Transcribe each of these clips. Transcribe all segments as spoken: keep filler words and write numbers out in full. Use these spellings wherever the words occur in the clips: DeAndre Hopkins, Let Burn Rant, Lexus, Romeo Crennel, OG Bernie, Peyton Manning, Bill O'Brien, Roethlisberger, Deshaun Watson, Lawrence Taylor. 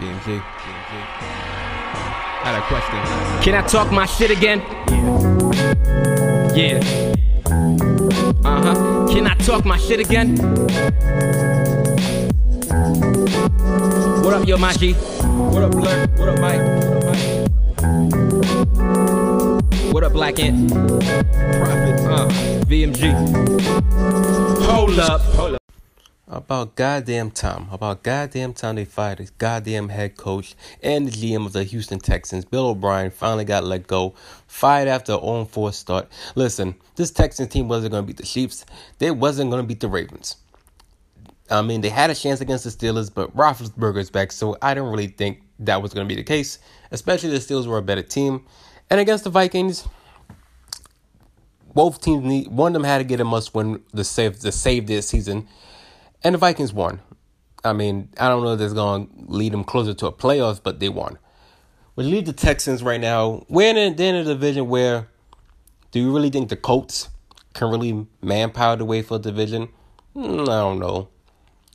D M Z. I had a question. Can I talk my shit again? Yeah. Yeah. Uh-huh. Can I talk my shit again? What up, yo, Maji? What up, Blur? What up, Mike? What up, Mike? What up, Black Ant? Prophet, uh, V M G. Hold up. Hold up. About goddamn time. About goddamn time they fired his goddamn head coach and the G M of the Houston Texans. Bill O'Brien finally got let go. Fired after an oh and four start. Listen, this Texans team wasn't going to beat the Chiefs. They wasn't going to beat the Ravens. I mean, they had a chance against the Steelers, but Roethlisberger is back, so I don't really think that was going to be the case. Especially the Steelers were a better team. And against the Vikings, both teams, need one of them had to get a must-win to save, to save their season. And the Vikings won. I mean, I don't know if that's going to lead them closer to a playoffs, but they won. We lead the Texans right now. We're in the, in a division where, do you really think the Colts can really manpower the way for a division? I don't know.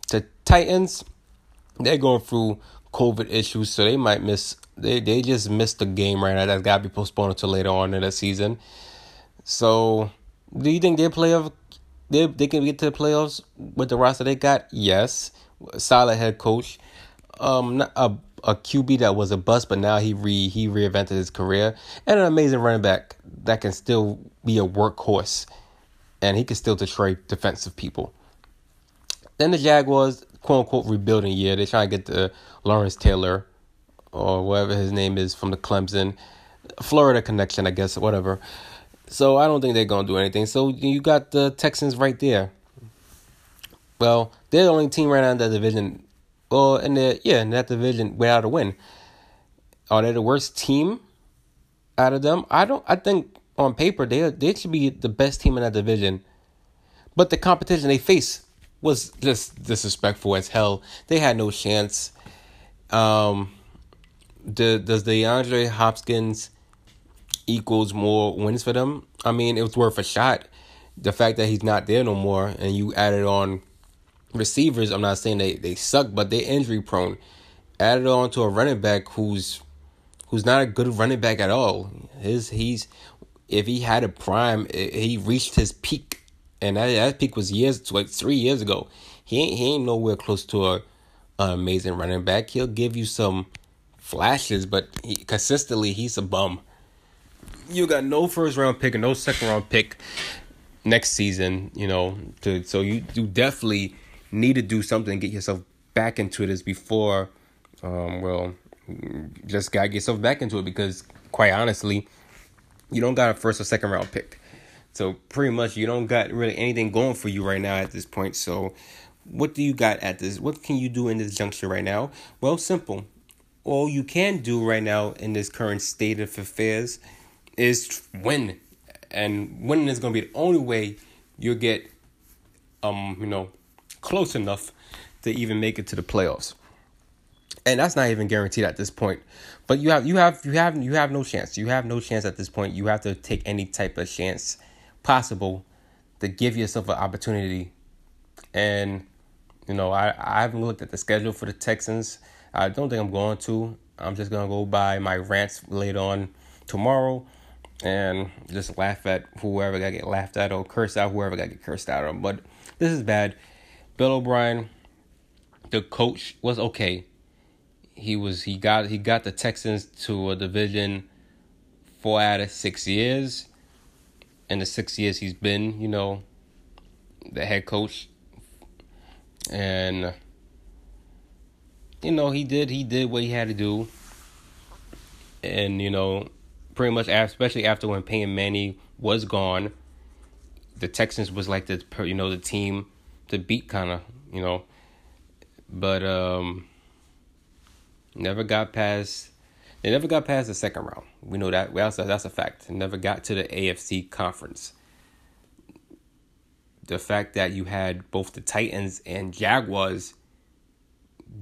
The Titans, they're going through COVID issues, so they might miss. They, they just missed the game right now. That's got to be postponed until later on in the season. So, do you think their playoff? They they can get to the playoffs with the roster they got? Yes. Solid head coach. Um, a, a Q B that was a bust, but now he re he reinvented his career. And an amazing running back that can still be a workhorse. And he can still destroy defensive people. Then the Jaguars, quote-unquote, rebuilding year. They're trying to get the Lawrence Taylor or whatever his name is from the Clemson. Florida connection, I guess, whatever. So I don't think they're going to do anything. So you got the Texans right there. Well, they're the only team right now in that division. Well, in the, yeah, in that division without a win. Are they the worst team out of them? I don't. I think on paper, they they should be the best team in that division. But the competition they face was just disrespectful as hell. They had no chance. Um, the, does DeAndre Hopkins equals more wins for them? I mean, it was worth a shot. The fact that he's not there no more and you added on receivers, I'm not saying they, they suck, but they're injury prone. Added on to a running back who's who's not a good running back at all. His he's if he had a prime, he reached his peak, and that, that peak was years like three years ago. He ain't he ain't nowhere close to a an amazing running back. He'll give you some flashes, but he, consistently he's a bum. You got no first round pick and no second round pick next season, you know. To, so you, you definitely need to do something, get yourself back into this before, um, well, just gotta get yourself back into it because, quite honestly, you don't got a first or second round pick. So pretty much you don't got really anything going for you right now at this point. So what do you got at this? What can you do in this juncture right now? Well, simple. All you can do right now in this current state of affairs is win, and winning is going to be the only way you'll get, um, you know, close enough to even make it to the playoffs, and that's not even guaranteed at this point. But you have, you have, you have, you have no chance. You have no chance at this point. You have to take any type of chance possible to give yourself an opportunity. And you know, I, I haven't looked at the schedule for the Texans. I don't think I'm going to. I'm just gonna go by my rants later on tomorrow. And just laugh at whoever got to get laughed at or curse out whoever got to get cursed out. But this is bad. Bill O'Brien, the coach, was okay. He was he got he got the Texans to a division four out of six years. In the six years he's been, you know, the head coach. And you know, he did he did what he had to do. And you know, pretty much, especially after when Peyton Manning was gone, the Texans was like the, you know, the team to beat kind of, you know. But um, never got past, they never got past the second round. We know that. Well, that's a fact. They never got to the A F C conference. The fact that you had both the Titans and Jaguars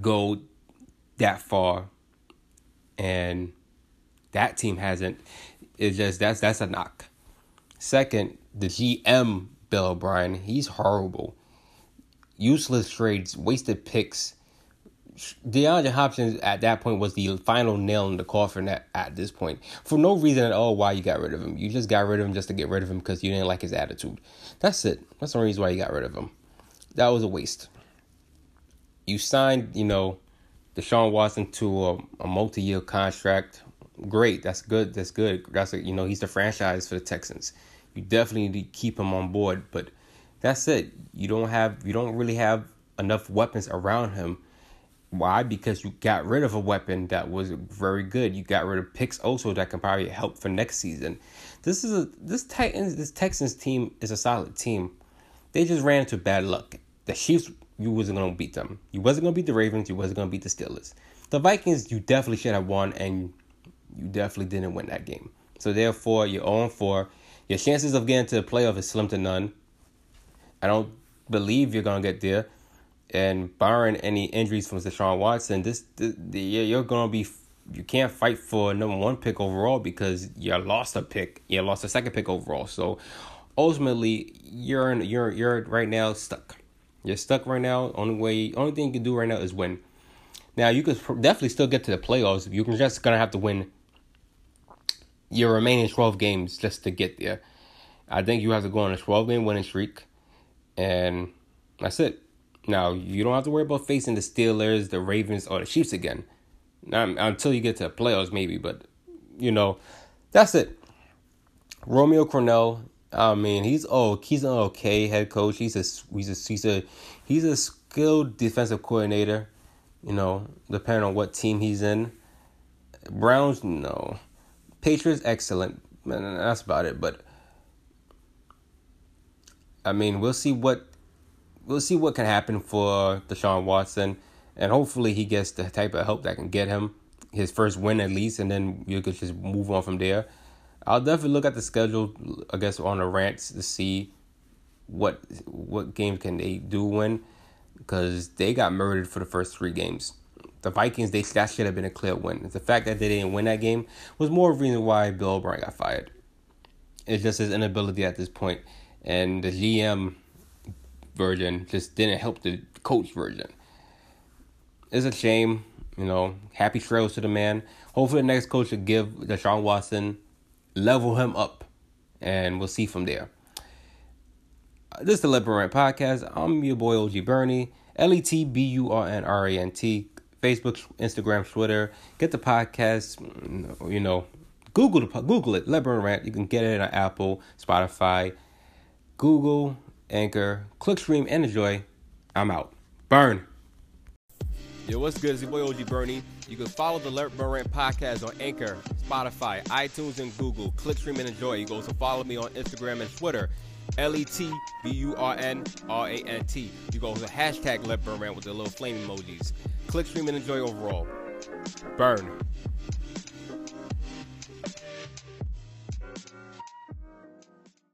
go that far and that team hasn't. It's just that's that's a knock. Second, the G M, Bill O'Brien, he's horrible. Useless trades, wasted picks, DeAndre Hopkins at that point was the final nail in the coffin at, at this point. For no reason at all why you got rid of him. You just got rid of him just to get rid of him because you didn't like his attitude. That's it. That's the reason why you got rid of him. That was a waste. You signed, you know, Deshaun Watson to a, a multi-year contract. Great. That's good. That's good. That's a, you know, he's the franchise for the Texans. You definitely need to keep him on board, but that's it. You don't have, you don't really have enough weapons around him. Why? Because you got rid of a weapon that was very good. You got rid of picks also that can probably help for next season. This is a this Titans this Texans team is a solid team. They just ran into bad luck. The Chiefs, you wasn't gonna beat them. You wasn't gonna beat the Ravens. You wasn't gonna beat the Steelers. The Vikings, you definitely should have won, and you definitely didn't win that game. So therefore, you're oh and four. Your chances of getting to the playoff is slim to none. I don't believe you're gonna get there. And barring any injuries from Deshaun Watson, this, this you're gonna be you can't fight for a number one pick overall because you lost a pick, you lost a second pick overall. So ultimately, you're in, you're you're right now stuck. You're stuck right now. Only way, only thing you can do right now is win. Now you could definitely still get to the playoffs. You're just gonna have to win your remaining twelve games just to get there. I think you have to go on a twelve game winning streak, and that's it. Now, you don't have to worry about facing the Steelers, the Ravens, or the Chiefs again. Not until you get to the playoffs, maybe. But, you know, that's it. Romeo Crennel, I mean, he's oh, he's an okay head coach. He's a, he's a, he's a, he's a skilled defensive coordinator, you know, depending on what team he's in. Browns, no. Patriots, excellent. That's about it. But, I mean, we'll see what. We'll see what can happen for Deshaun Watson, and hopefully he gets the type of help that can get him his first win at least, and then you could just move on from there. I'll definitely look at the schedule, I guess, on the rants to see what what game can they do win, because they got murdered for the first three games. The Vikings, they that should have been a clear win. The fact that they didn't win that game was more of a reason why Bill O'Brien got fired. It's just his inability at this point, and the G M version just didn't help the coach version. It's a shame, you know. Happy trails to the man. Hopefully the next coach will give Deshaun Watson, level him up, and we'll see from there. This is the Let Burn Rant Podcast. I'm your boy O G Bernie, L E T B U R N R A N T, Facebook, Instagram, Twitter. Get the podcast, you know, Google the, Google it, Let Burn Rant. You can get it on Apple, Spotify, Google, Anchor, click, stream, and enjoy. I'm out. Burn. Yo, what's good? It's your boy O G Bernie. You can follow the Let Burn Rant Podcast on Anchor, Spotify, iTunes, and Google. Click, stream, and enjoy. You can also follow me on Instagram and Twitter, L E T B U R N R A N T. You can also hashtag Let Burn Rant with the little flame emojis. Click, stream, and enjoy overall. Burn.